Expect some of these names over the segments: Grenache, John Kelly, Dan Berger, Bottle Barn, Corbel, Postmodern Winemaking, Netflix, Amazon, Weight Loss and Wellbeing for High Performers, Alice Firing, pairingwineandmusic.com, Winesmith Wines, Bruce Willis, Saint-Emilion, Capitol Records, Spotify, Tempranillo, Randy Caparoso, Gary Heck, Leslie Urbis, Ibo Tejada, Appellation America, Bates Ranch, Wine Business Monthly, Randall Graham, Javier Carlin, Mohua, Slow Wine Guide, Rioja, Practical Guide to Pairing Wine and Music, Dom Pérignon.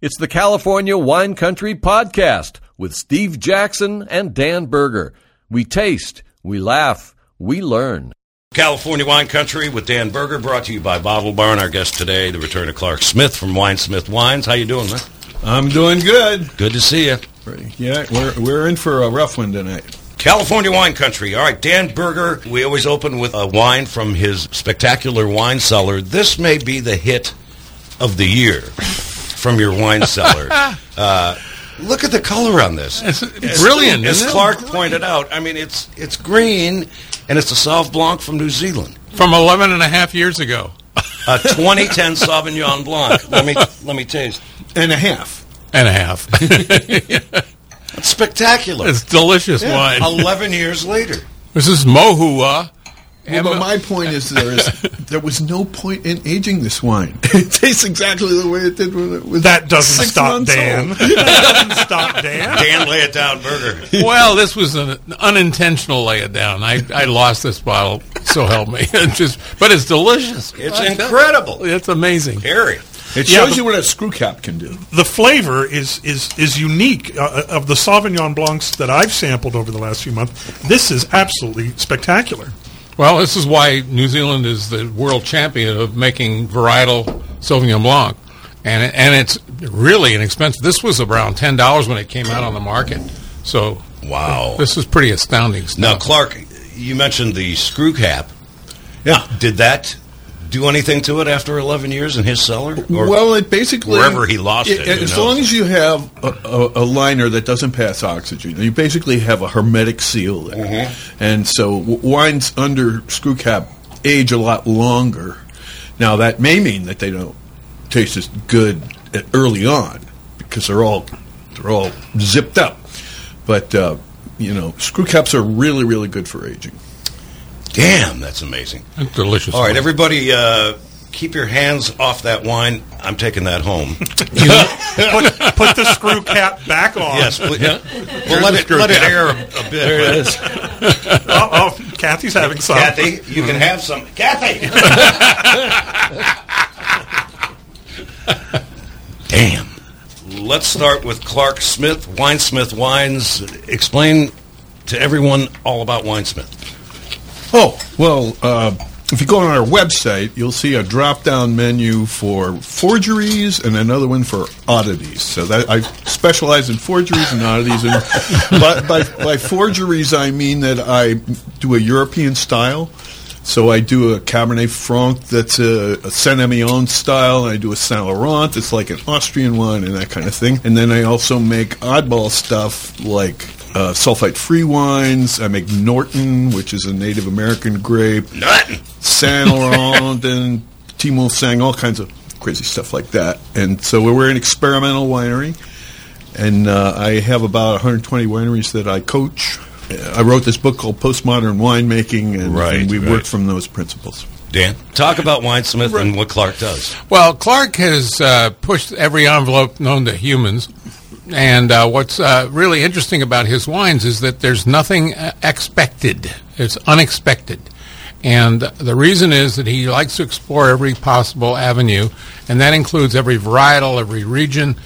It's the California Wine Country Podcast with Steve Jackson and Dan Berger. We taste, we laugh, we learn. California Wine Country with Dan Berger, brought to you by Bottle Barn. Our guest today, the return of Clark Smith from Winesmith Wines. How you doing, man? I'm doing good. Good to see you. Yeah, we're in for a rough one tonight. California Wine Country. All right, Dan Berger, we always open with a wine from his spectacular wine cellar. This may be the hit of the year from your wine cellar. Look at the color on this. It's brilliant. As Clark pointed out, I mean, it's green, and it's a Sauv Blanc from New Zealand. From 11 and a half years ago. A 2010 Sauvignon Blanc. Let me taste. And a half. And a half. It's spectacular. It's delicious wine. 11 years later. This is Mohua. Well, but my point is there was no point in aging this wine. It tastes exactly the way it did when it was. That doesn't stop Dan. That doesn't stop Dan. Dan, lay it down, Burger. Well, this was an unintentional lay it down. I lost this bottle, so help me. But it's delicious. It's incredible. It's amazing. Harry. It shows you what a screw cap can do. The flavor is unique. Of the Sauvignon Blancs that I've sampled over the last few months, this is absolutely spectacular. Well, this is why New Zealand is the world champion of making varietal Sauvignon Blanc, and it's really inexpensive. This was around $10 when it came out on the market. So wow, this is pretty astounding stuff. Now, Clark, you mentioned the screw cap. Yeah, did that do anything to it after 11 years in his cellar? Or well, it basically wherever he lost it. As long as you have a liner that doesn't pass oxygen, you basically have a hermetic seal there. Mm-hmm. And so wines under screw cap age a lot longer. Now that may mean that they don't taste as good early on because they're all zipped up. But screw caps are really, really good for aging. Damn, that's amazing. That's delicious. All right, everybody, keep your hands off that wine. I'm taking that home. put the screw cap back on. Yes, please. Yeah. Well, let it air a bit. There it is. Oh, Kathy's having some. Kathy, you can have some. Kathy! Damn. Let's start with Clark Smith, Winesmith Wines. Explain to everyone all about Winesmith. Oh, well, if you go on our website, you'll see a drop-down menu for forgeries and another one for oddities. So that, I specialize in forgeries and oddities. And by forgeries, I mean that I do a European style. So I do a Cabernet Franc that's a Saint-Emilion style, and I do a Saint Laurent that's like an Austrian wine and that kind of thing. And then I also make oddball stuff like sulfite-free wines. I make Norton, which is a Native American grape. Norton! Saint Laurent and Timon Sang, all kinds of crazy stuff like that. And so we're an experimental winery, and I have about 120 wineries that I coach. I wrote this book called Postmodern Winemaking, and we work from those principles. Dan, talk about Winesmith and what Clark does. Well, Clark has pushed every envelope known to humans. And what's really interesting about his wines is that there's nothing expected. It's unexpected. And the reason is that he likes to explore every possible avenue, and that includes every varietal, every region.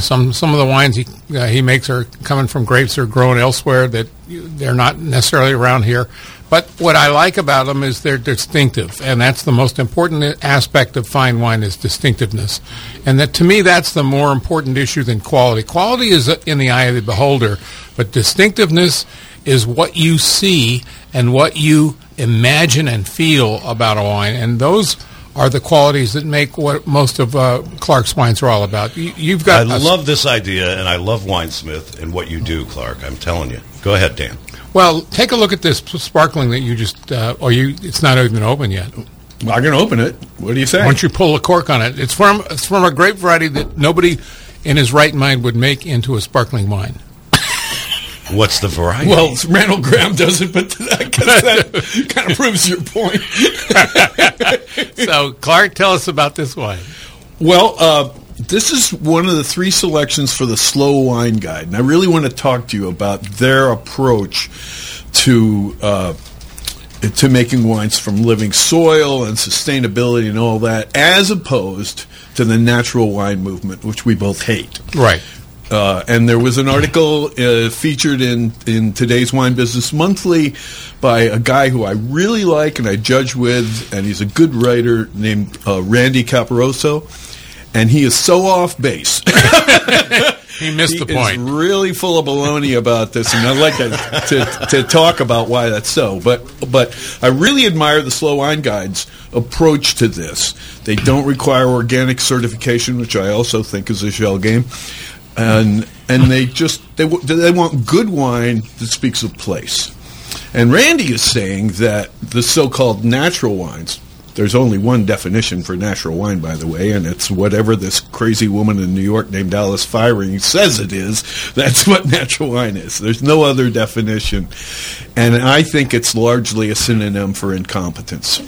Some of the wines he makes are coming from grapes that are grown elsewhere that they're not necessarily around here. But what I like about them is they're distinctive, and that's the most important aspect of fine wine is distinctiveness. And that, to me, that's the more important issue than quality. Quality is in the eye of the beholder, but distinctiveness is what you see and what you imagine and feel about a wine, and those are the qualities that make what most of Clark's wines are all about. I love this idea, and I love Winesmith and what you do, Clark. I'm telling you. Go ahead, Dan. Well, take a look at this sparkling that you just. It's not even open yet. I'm going to open it. What do you say? Why don't you pull the cork on it? It's from a grape variety that nobody in his right mind would make into a sparkling wine. What's the variety? Well, Randall Graham does it, but I guess that kind of proves your point. So, Clark, tell us about this wine. Well, this is one of the three selections for the Slow Wine Guide, and I really want to talk to you about their approach to to making wines from living soil and sustainability and all that, as opposed to the natural wine movement, which we both hate. Right. And there was an article featured in today's Wine Business Monthly by a guy who I really like and I judge with, and he's a good writer named Randy Caparoso, and he is so off base. He missed the point. He is really full of baloney about this, and I'd like to talk about why that's so. But I really admire the Slow Wine Guide's approach to this. They don't require organic certification, which I also think is a shell game. And they want good wine that speaks of place. And Randy is saying that the so-called natural wines, there's only one definition for natural wine, by the way, and it's whatever this crazy woman in New York named Alice Firing says it is. That's what natural wine is. There's no other definition. And I think it's largely a synonym for incompetence.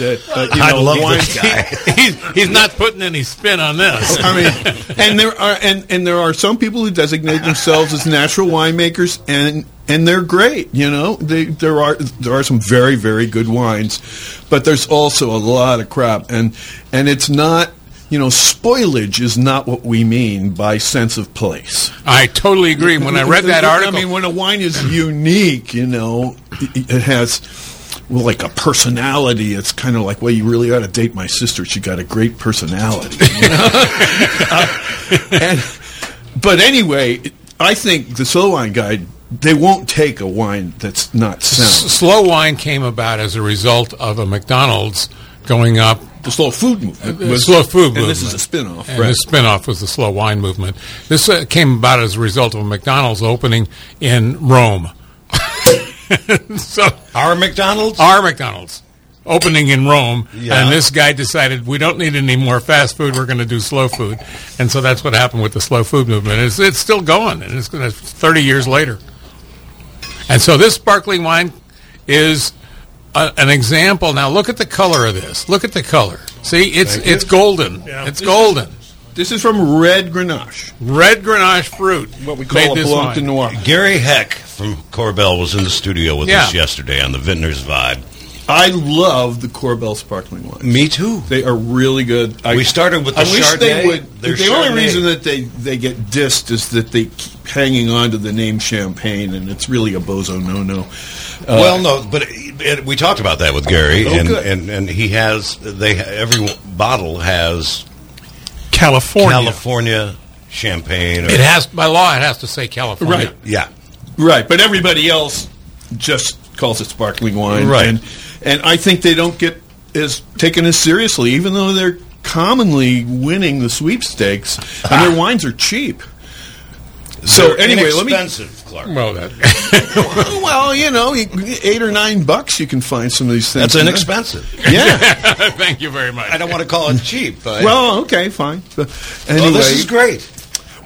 I love this guy. He's not putting any spin on this. I mean, and there are some people who designate themselves as natural winemakers, and they're great. You know, there are some very, very good wines, but there's also a lot of crap, and it's not. You know, spoilage is not what we mean by sense of place. I totally agree. When I read that article, I mean, when a wine is unique, you know, it has. Well, like a personality, it's kind of like, well, you really ought to date my sister. She got a great personality. You know? But anyway, I think the Slow Wine Guide, they won't take a wine that's not sound. Slow wine came about as a result of a McDonald's going up. The slow food movement. And this is a spin-off. And right. The spin-off was the slow wine movement. This came about as a result of a McDonald's opening in Rome. So our McDonald's opening in Rome, yeah. And this guy decided we don't need any more fast food. We're going to do slow food, and so that's what happened with the slow food movement. It's still going, and it's going to 30 years later. And so this sparkling wine is an example. Now look at the color of this. Look at the color. See, it's golden. Yeah. It's golden. This is from red Grenache. Red Grenache fruit. What we call a Blanc de Noir. Gary Heck from Corbel was in the studio with us yesterday on the Vintner's Vibe. I love the Corbel sparkling wines. Me too. They are really good. We started with the Chardonnay. I wish they would. The only reason that they get dissed is that they keep hanging on to the name Champagne, and it's really a bozo no-no. Well, no, but we talked about that with Gary, and he has every bottle has. California champagne. It has, by law, it has to say California. Right. Yeah. Right. But everybody else just calls it sparkling wine. Right. And I think they don't get as taken as seriously, even though they're commonly winning the sweepstakes, and their wines are cheap. So anyway, inexpensive, Clark. Well, well, you know, $8 or $9, you can find some of these things. That's inexpensive. Yeah. Thank you very much. I don't want to call it cheap. But well, okay, fine. Anyway, well, this is great.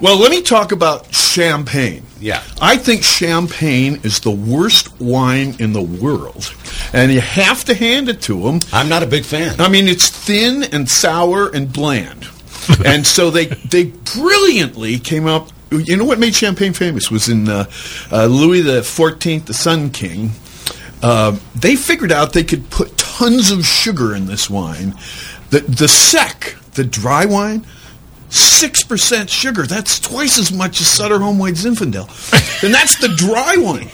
Well, let me talk about champagne. Yeah. I think champagne is the worst wine in the world, and you have to hand it to them. I'm not a big fan. I mean, it's thin and sour and bland, and so they brilliantly came up. You know what made champagne famous was in Louis XIV, the Sun King. They figured out they could put tons of sugar in this wine. The sec, the dry wine, 6% sugar. That's twice as much as Sutter Home White Zinfandel. And that's the dry wine.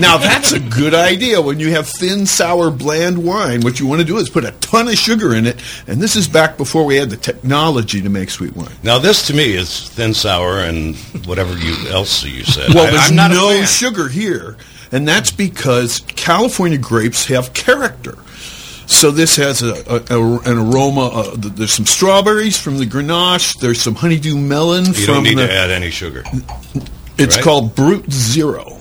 Now, that's a good idea when you have thin, sour, bland wine. What you want to do is put a ton of sugar in it. And this is back before we had the technology to make sweet wine. Now, this to me is thin, sour, and whatever else you said. Well, I'm not no sugar here. And that's because California grapes have character. So this has an aroma. There's some strawberries from the Grenache. There's some honeydew melon. You don't need to add any sugar. It's called Brut Zero,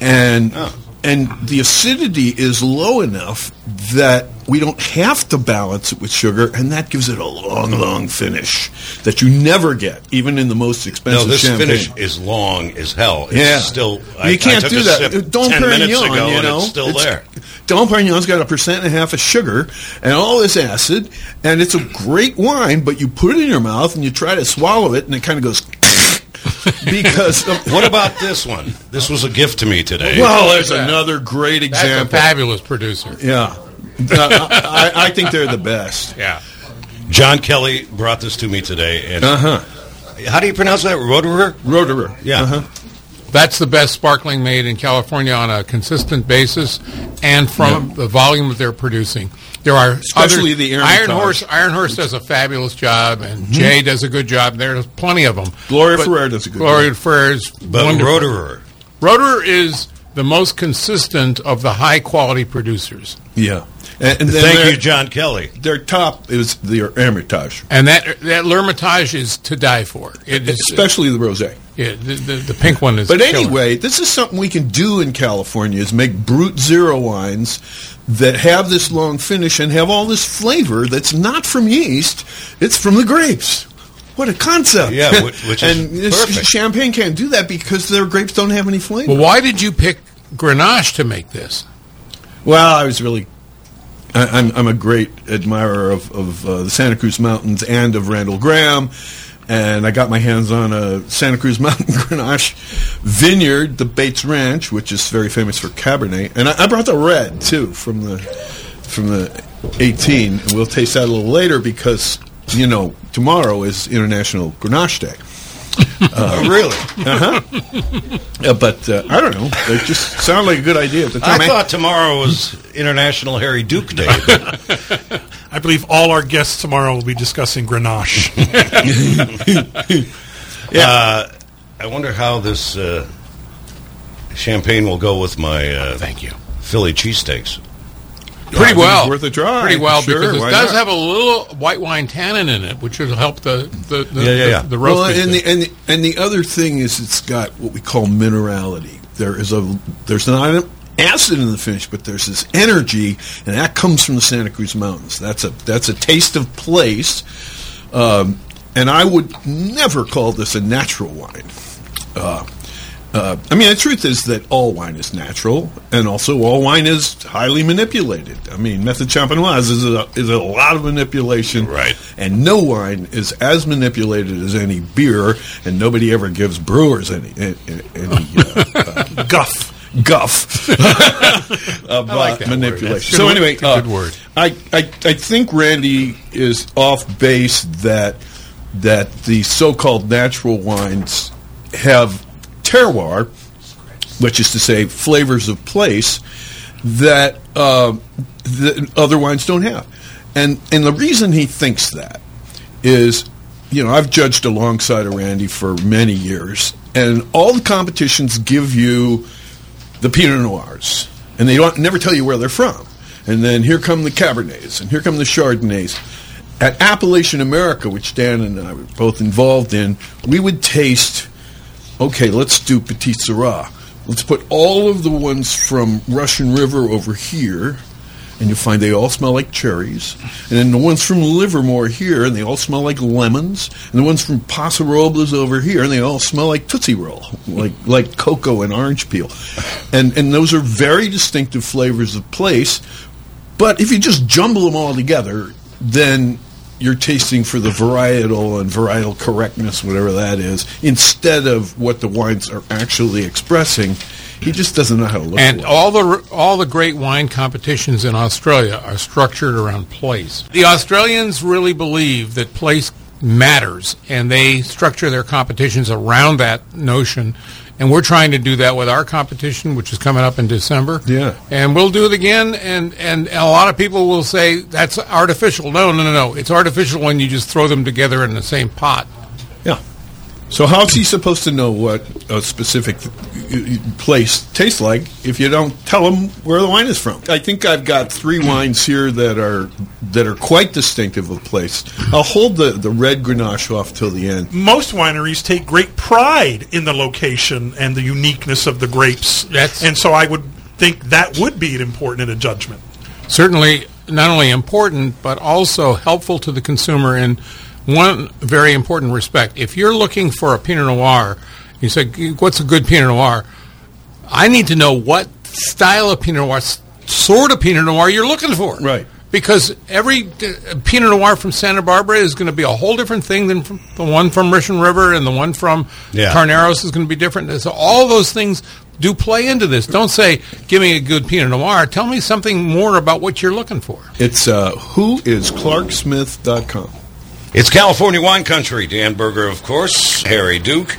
and the acidity is low enough that we don't have to balance it with sugar, and that gives it a long, long finish that you never get, even in the most expensive champagne. No, this finish is long as hell. It's still, you can't do that. Dom Pérignon, you know, it's still there. Dom Pérignon's got 1.5% of sugar and all this acid, and it's a great wine, but you put it in your mouth and you try to swallow it, and it kind of goes Because what about this one? This was a gift to me today. Well, there's another great example. That's a fabulous producer. Yeah. I think they're the best. Yeah. John Kelly brought this to me today. And how do you pronounce that? Roederer? Roederer. Yeah. That's the best sparkling made in California on a consistent basis, and from the volume that they're producing. There are especially the Iron Horse does a fabulous job, and Jay does a good job. There's plenty of them. Gloria Ferrer does a good job. But Roederer is the most consistent of the high quality producers. Yeah. And thank you, John Kelly. Their top is the Hermitage. And that L'Hermitage is to die for. It is, especially the Rosé. Yeah, the pink one is. But anyway, this is something we can do in California, is make Brut Zero wines that have this long finish and have all this flavor that's not from yeast, it's from the grapes. What a concept. Yeah, which is perfect. Champagne can't do that because their grapes don't have any flavor. Well, why did you pick Grenache to make this? Well, I was really... I'm a great admirer of the Santa Cruz Mountains and of Randall Graham, and I got my hands on a Santa Cruz Mountain Grenache vineyard, the Bates Ranch, which is very famous for Cabernet, and I brought the red too from the 18, and we'll taste that a little later because tomorrow is International Grenache Day. Really? But I don't know. It just sounded like a good idea at the time. I thought tomorrow was International Harry Duke Day. I believe all our guests tomorrow will be discussing Grenache. Yeah. I wonder how this champagne will go with my thank you Philly cheesesteaks. Pretty well. Worth a try. Pretty well, sure, because it does have a little white wine tannin in it, which will help the roast. Well, and the other thing is it's got what we call minerality. There's not an acid in the finish, but there's this energy, and that comes from the Santa Cruz Mountains. That's a taste of place, and I would never call this a natural wine. I mean, the truth is that all wine is natural, and also all wine is highly manipulated. I mean, method champenoise is a lot of manipulation, right? And no wine is as manipulated as any beer, and nobody ever gives brewers any guff about like manipulation. So anyway, good word. I think Randy is off base that the so-called natural wines have terroir, which is to say flavors of place, that the other wines don't have. And the reason he thinks that is, I've judged alongside of Randy for many years, and all the competitions give you the Pinot Noirs, and they never tell you where they're from. And then here come the Cabernets, and here come the Chardonnays. At Appellation America, which Dan and I were both involved in, we would taste... Okay, let's do Petit Syrah. Let's put all of the ones from Russian River over here, and you'll find they all smell like cherries. And then the ones from Livermore here, and they all smell like lemons. And the ones from Paso Robles over here, and they all smell like Tootsie Roll, like cocoa and orange peel. And those are very distinctive flavors of place. But if you just jumble them all together, then... you're tasting for the varietal and varietal correctness, whatever that is, instead of what the wines are actually expressing. He just doesn't know how to look at it. And all the great wine competitions in Australia are structured around place. The Australians really believe that place matters, and they structure their competitions around that notion. And we're trying to do that with our competition, which is coming up in December. Yeah. And we'll do it again, and a lot of people will say, that's artificial. No. It's artificial when you just throw them together in the same pot. Yeah. So how's he supposed to know what a specific place tastes like if you don't tell him where the wine is from? I think I've got three wines here that are quite distinctive of place. I'll hold the red Grenache off till the end. Most wineries take great pride in the location and the uniqueness of the grapes. And so I would think that would be important in a judgment. Certainly not only important, but also helpful to the consumer in one very important respect. If you're looking for a Pinot Noir, you say, what's a good Pinot Noir? I need to know what style of Pinot Noir, sort of Pinot Noir you're looking for. Right. Because every Pinot Noir from Santa Barbara is going to be a whole different thing than from the one from Mission River, and the one from Carneros is going to be different. And so all those things do play into this. Don't say, give me a good Pinot Noir. Tell me something more about what you're looking for. It's whoisclarksmith.com. It's California wine country. Dan Berger, of course, Harry Duke,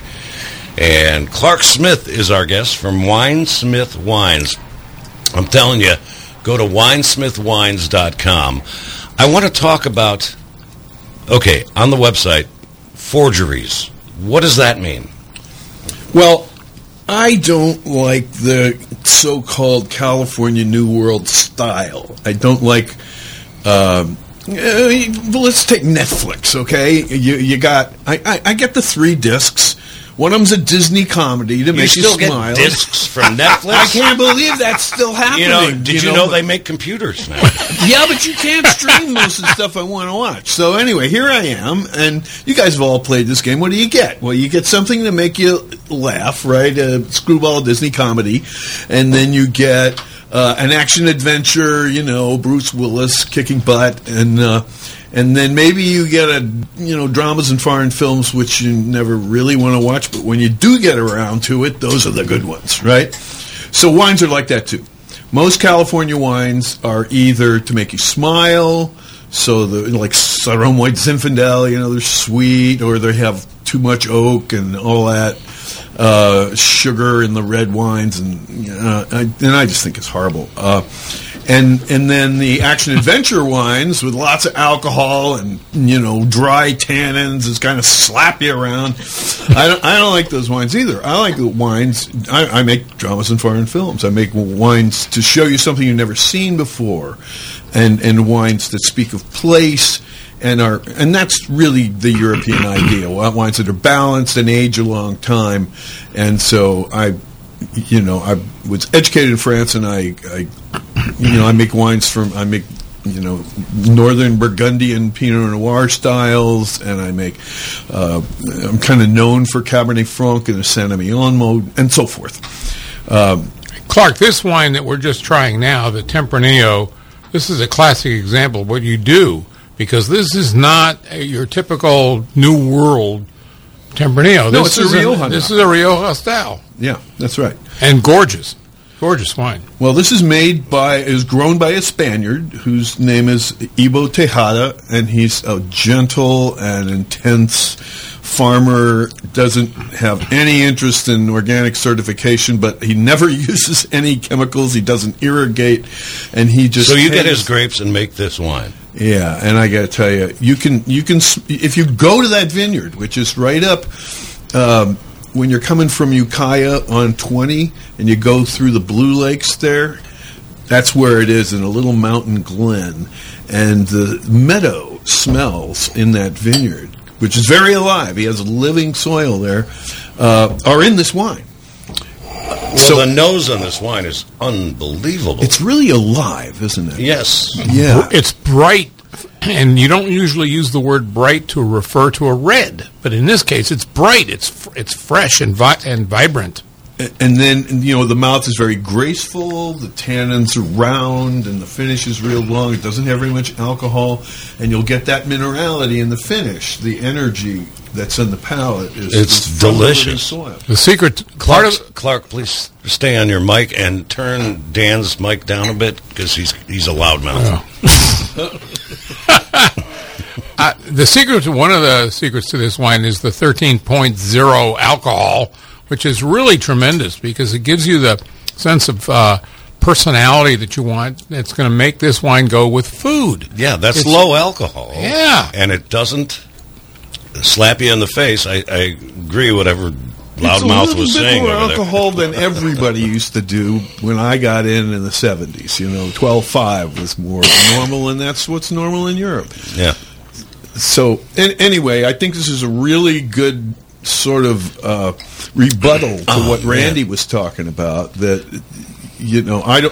and Clark Smith is our guest from Winesmith Wines. I'm telling you, go to winesmithwines.com. I want to talk about, okay, on the website, forgeries. What does that mean? Well, I don't like the so-called California New World style. I don't like, let's take Netflix, okay? You got, I get the 3 discs. One of them's a Disney comedy to make you smile. You still get discs from Netflix? I can't believe that's still happening. Did you know they make computers now? Yeah, but you can't stream most of the stuff I want to watch. So anyway, here I am, and you guys have all played this game. What do you get? Well, you get something to make you laugh, right? A screwball Disney comedy, and then you get an action-adventure, Bruce Willis kicking butt, and then maybe you get dramas and foreign films, which you never really want to watch, but when you do get around to it, those are the good ones, right? So wines are like that, too. Most California wines are either to make you smile, so like Syrah White Zinfandel, they're sweet, or they have too much oak and all that, sugar in the red wines, and I just think it's horrible. And then the action-adventure wines with lots of alcohol and, dry tannins is kind of slap you around. I don't like those wines either. I like the wines. I make dramas and foreign films. I make wines to show you something you've never seen before, and wines that speak of place. And that's really the European idea. Wines that are balanced and age a long time. And so I was educated in France, and I make wines from, northern Burgundian Pinot Noir styles, and I make, I'm kind of known for Cabernet Franc and the Saint-Emilion mode, and so forth. Clark, this wine that we're just trying now, the Tempranillo, this is a classic example of what you do, because this is not your typical New World Tempranillo. No, it's a Rioja. This is a Rioja style. Yeah, that's right. And gorgeous. Gorgeous wine. Well, this is grown by a Spaniard whose name is Ibo Tejada, and he's a gentle and intense farmer, doesn't have any interest in organic certification, but he never uses any chemicals, he doesn't irrigate, and he just... So you get his grapes and make this wine. Yeah, and I got to tell you, you can if you go to that vineyard, which is right up... when you're coming from Ukiah on 20 and you go through the Blue Lakes there, that's where it is, in a little mountain glen. And the meadow smells in that vineyard, which is very alive. He has living soil there, are in this wine. Well, so, the nose on this wine is unbelievable. It's really alive, isn't it? Yes. Yeah. It's bright. And you don't usually use the word bright to refer to a red, but in this case, it's bright. It's fresh and vibrant. And then, the mouth is very graceful, the tannins are round, and the finish is real long. It doesn't have very much alcohol, and you'll get that minerality in the finish. The energy that's in the palate is delicious. Soil. The secret... Clark, please stay on your mic and turn Dan's mic down a bit, because he's a loudmouth. Oh. One of the secrets to this wine is the 13.0 alcohol, which is really tremendous, because it gives you the sense of personality that you want. It's going to make this wine go with food. Yeah, it's low alcohol. Yeah. And it doesn't slap you in the face. I agree whatever Loudmouth was saying. It's a little bit more alcohol than everybody used to do when I got in the 70s. 12.5 was more normal, and that's what's normal in Europe. Yeah. So, anyway, I think this is a really good... sort of rebuttal to what Randy was talking about, that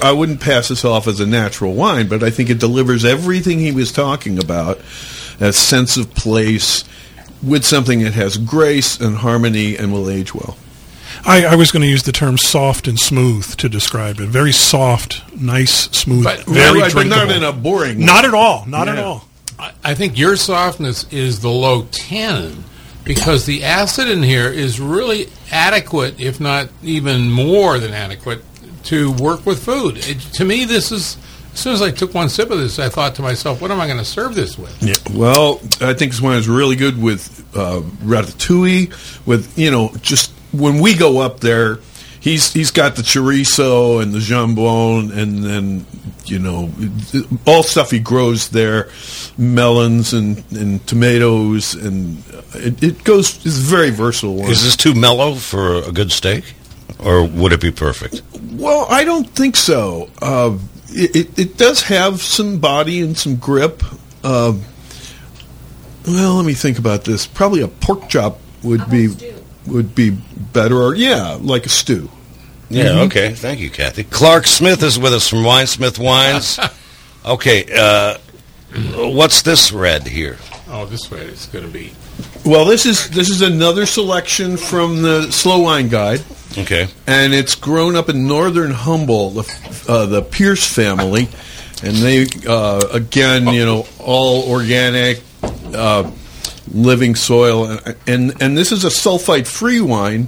I wouldn't pass this off as a natural wine, but I think it delivers everything he was talking about, a sense of place with something that has grace and harmony and will age well. I was going to use the term soft and smooth to describe it. Very soft, nice, smooth, but very drinkable. But not in a boring way. Not at all. Not at all. I think your softness is the low tannin, because the acid in here is really adequate, if not even more than adequate, to work with food. To me, this is... As soon as I took one sip of this, I thought to myself, what am I going to serve this with? Yeah, well, I think this wine is really good with ratatouille, with, you know, just when we go up there, he's got the chorizo and the jambon and then, you know, all stuff he grows there, melons and tomatoes, and it goes, it's very versatile wine. Is this too mellow for a good steak, or would it be perfect? Well, I don't think so. It does have some body and some grip. Well, let me think about this. Probably a pork chop would be better, or like a stew. Yeah, okay. Thank you, Kathy. Clark Smith is with us from Winesmith Wines. Okay, what's this red here? Oh, this red is going to be. Well, this is another selection from the Slow Wine Guide. Okay. And it's grown up in northern Humboldt, the Pierce family. And they, again, you know, all organic, living soil. And this is a sulfite-free wine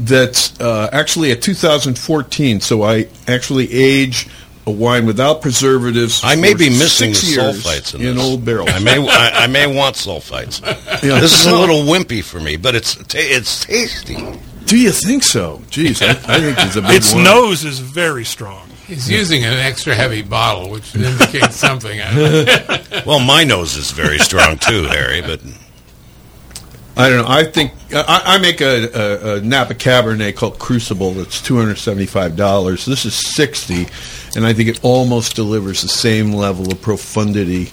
that's actually a 2014. So I actually age a wine without preservatives. I may be missing the sulfites in old barrels. I may want sulfites. Yeah. This is a little wimpy for me, but it's tasty. Do you think so? Jeez, I think it's a big its one. Its nose is very strong. He's using an extra heavy bottle, which indicates something. Well, my nose is very strong too, Harry. But I don't know. I think I make a Napa Cabernet called Crucible. That's $275. This is $60, and I think it almost delivers the same level of profundity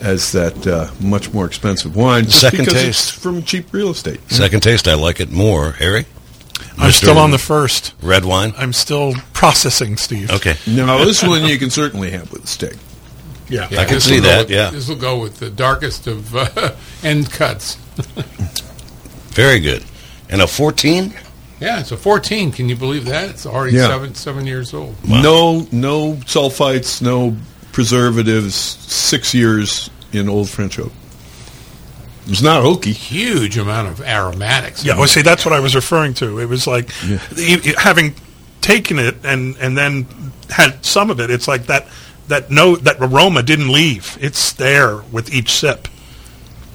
as that much more expensive wine. Just second because taste it's from cheap real estate. Second taste, I like it more, Harry. I'm still on the first. Red wine? I'm still processing, Steve. Okay. No, this one you can certainly have with a steak. Yeah I can see that, This will go with the darkest of end cuts. Very good. And a 14? Yeah, it's a 14. Can you believe that? It's already seven years old. Wow. No sulfites, no preservatives, 6 years in old French oak. It's not oaky. Huge amount of aromatics. Yeah, well, see, that's what I was referring to. It was like having taken it and then had some of it. It's like that aroma didn't leave. It's there with each sip.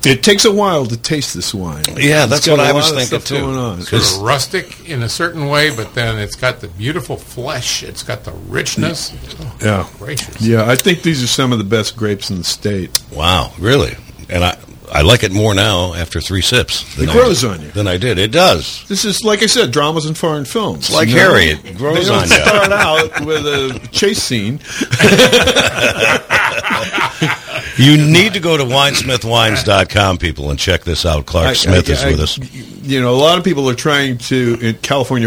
It takes a while to taste this wine. Yeah, that's what I was thinking too. It's sort of rustic in a certain way, but then it's got the beautiful flesh. It's got the richness. Oh, yeah, gracious. Yeah, I think these are some of the best grapes in the state. Wow, really? And I like it more now after three sips. It grows on you. Than I did. It does. This is, like I said, dramas and foreign films. It's like Harry. It grows on you. They don't start out with a chase scene. You need to go to winesmithwines.com, people, and check this out. Clark Smith is with us. You know, a lot of people are California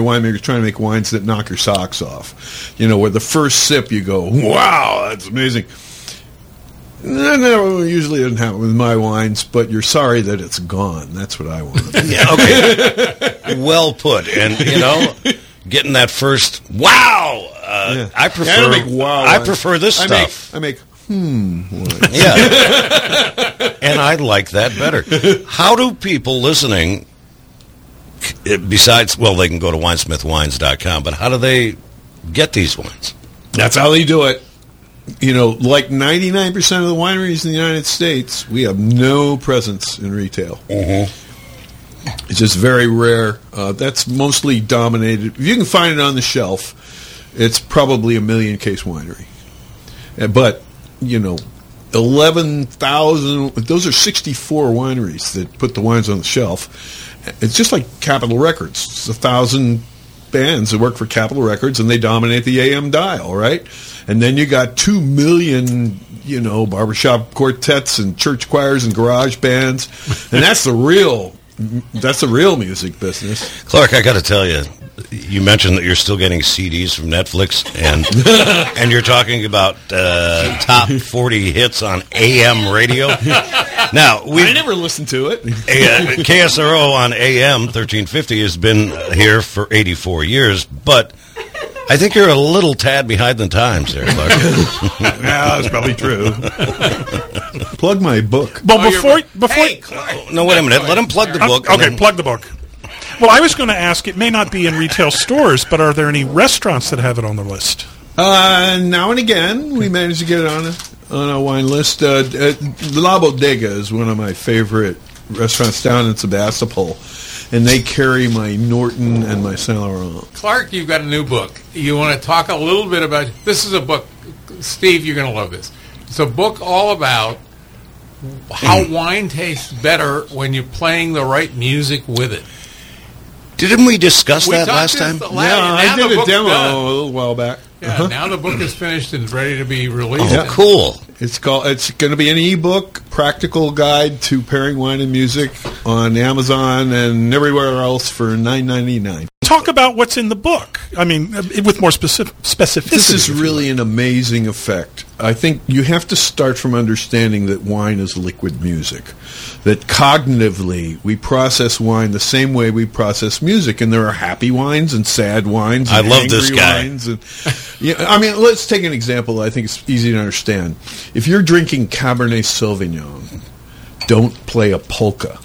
winemakers trying to make wines that knock your socks off. You know, where the first sip you go, wow, that's amazing. No, usually it doesn't happen with my wines, but you're sorry that it's gone. That's what I want. Okay. Well put. And, you know, getting that first, wow! I prefer I prefer this stuff. I make wine. Yeah. And I like that better. How do people listening, besides, well, they can go to winesmithwines.com, but how do they get these wines? That's how they do it. You know, like 99% of the wineries in the United States, we have no presence in retail. It's just very rare. That's mostly dominated. If you can find it on the shelf, it's probably a million-case winery. But, you know, 11,000, those are 64 wineries that put the wines on the shelf. It's just like Capitol Records. It's 1,000 bands that work for Capitol Records, and they dominate the AM dial, right? And then you got 2 million, you know, barbershop quartets and church choirs and garage bands, and that's the real music business. Clark, I got to tell you, you mentioned that you're still getting CDs from Netflix, and and you're talking about top 40 hits on AM radio. Now I never listened to it. KSRO on AM 1350 has been here for 84 years, but I think you're a little tad behind the times there, Clark. Yeah, that's probably true. Plug my book. But wait a minute. Let him plug the book. Okay, plug the book. Well, I was going to ask, it may not be in retail stores, but are there any restaurants that have it on the list? Now and again, we manage to get it on a wine list. La Bodega is one of my favorite restaurants down in Sebastopol. And they carry my Norton and my Saint Laurent. Clark, you've got a new book. You want to talk a little bit about... This is a book, Steve, you're going to love this. It's a book all about how wine tastes better when you're playing the right music with it. Didn't we discuss that last time? Yeah, I did a demo a little while back. Yeah, Now the book is finished and ready to be released. Oh, cool. It's going to be an e-book, Practical Guide to Pairing Wine and Music, on Amazon and everywhere else for $9.99. Talk about what's in the book. I mean, with more specificity. This is really an amazing effect. I think you have to start from understanding that wine is liquid music, that cognitively we process wine the same way we process music, and there are happy wines and sad wines and angry wines. And, I mean, let's take an example I think it's easy to understand. If you're drinking Cabernet Sauvignon, don't play a polka.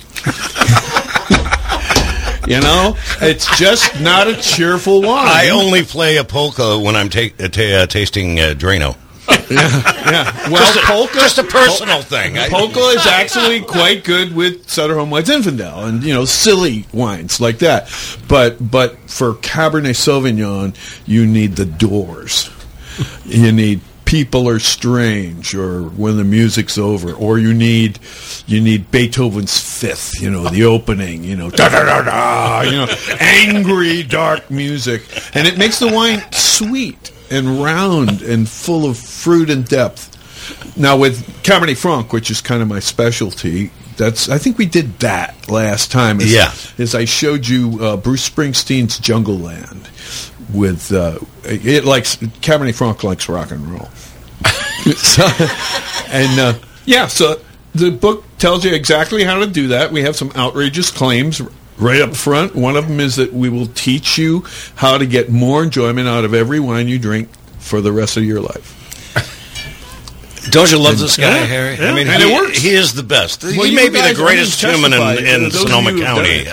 You know, it's just not a cheerful wine. I only play a polka when I'm tasting Drano. Yeah. Well, polka, just a personal thing. Polka is actually quite good with Sederholm Whites Infandel and silly wines like that. But for Cabernet Sauvignon, you need the doors. You need People Are Strange, or When the Music's Over, or you need Beethoven's Fifth, the opening, da da da da, angry dark music, and it makes the wine sweet and round and full of fruit and depth. Now with Cabernet Franc, which is kind of my specialty, I think we did that last time. As I showed you Bruce Springsteen's Jungle Land. With Cabernet Franc likes rock and roll, so the book tells you exactly how to do that. We have some outrageous claims right up front. One of them is that we will teach you how to get more enjoyment out of every wine you drink for the rest of your life. Don't you love this guy, Harry? Yeah. I mean, it works. He is the best. Well, he may be the greatest human in Sonoma County.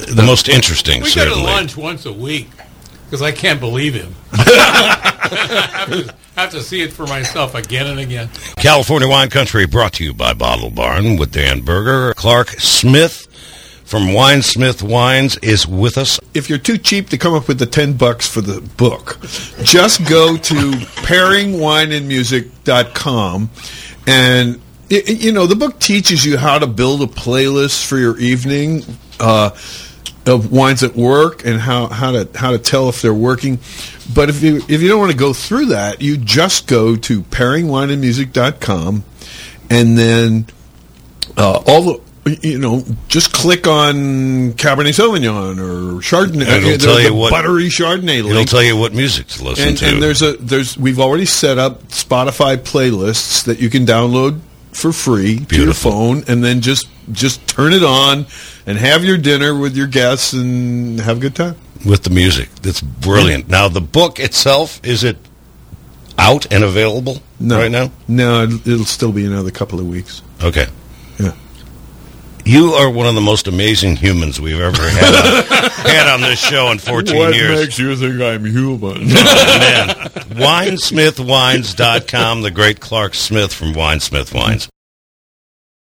The most interesting, certainly. We go to lunch once a week, because I can't believe him. I have to see it for myself again and again. California Wine Country, brought to you by Bottle Barn with Dan Berger. Clark Smith from Winesmith Wines is with us. If you're too cheap to come up with the $10 for the book, just go to pairingwineandmusic.com and... the book teaches you how to build a playlist for your evening of wines at work, and how to tell if they're working. But if you don't want to go through that, you just go to pairingwineandmusic.com, and then just click on Cabernet Sauvignon or Chardonnay. Buttery Chardonnay link. It'll tell you what music to listen to. And we've already set up Spotify playlists that you can download for free. Beautiful. To your phone, and then just turn it on and have your dinner with your guests and have a good time with the music. That's brilliant. Now the book itself, is it out and available right now? No, it'll still be another couple of weeks. Okay. Yeah. You are one of the most amazing humans we've ever had on this show in 14 years. What makes you think I'm human? Oh, man. WinesmithWines.com, the great Clark Smith from Winesmith Wines.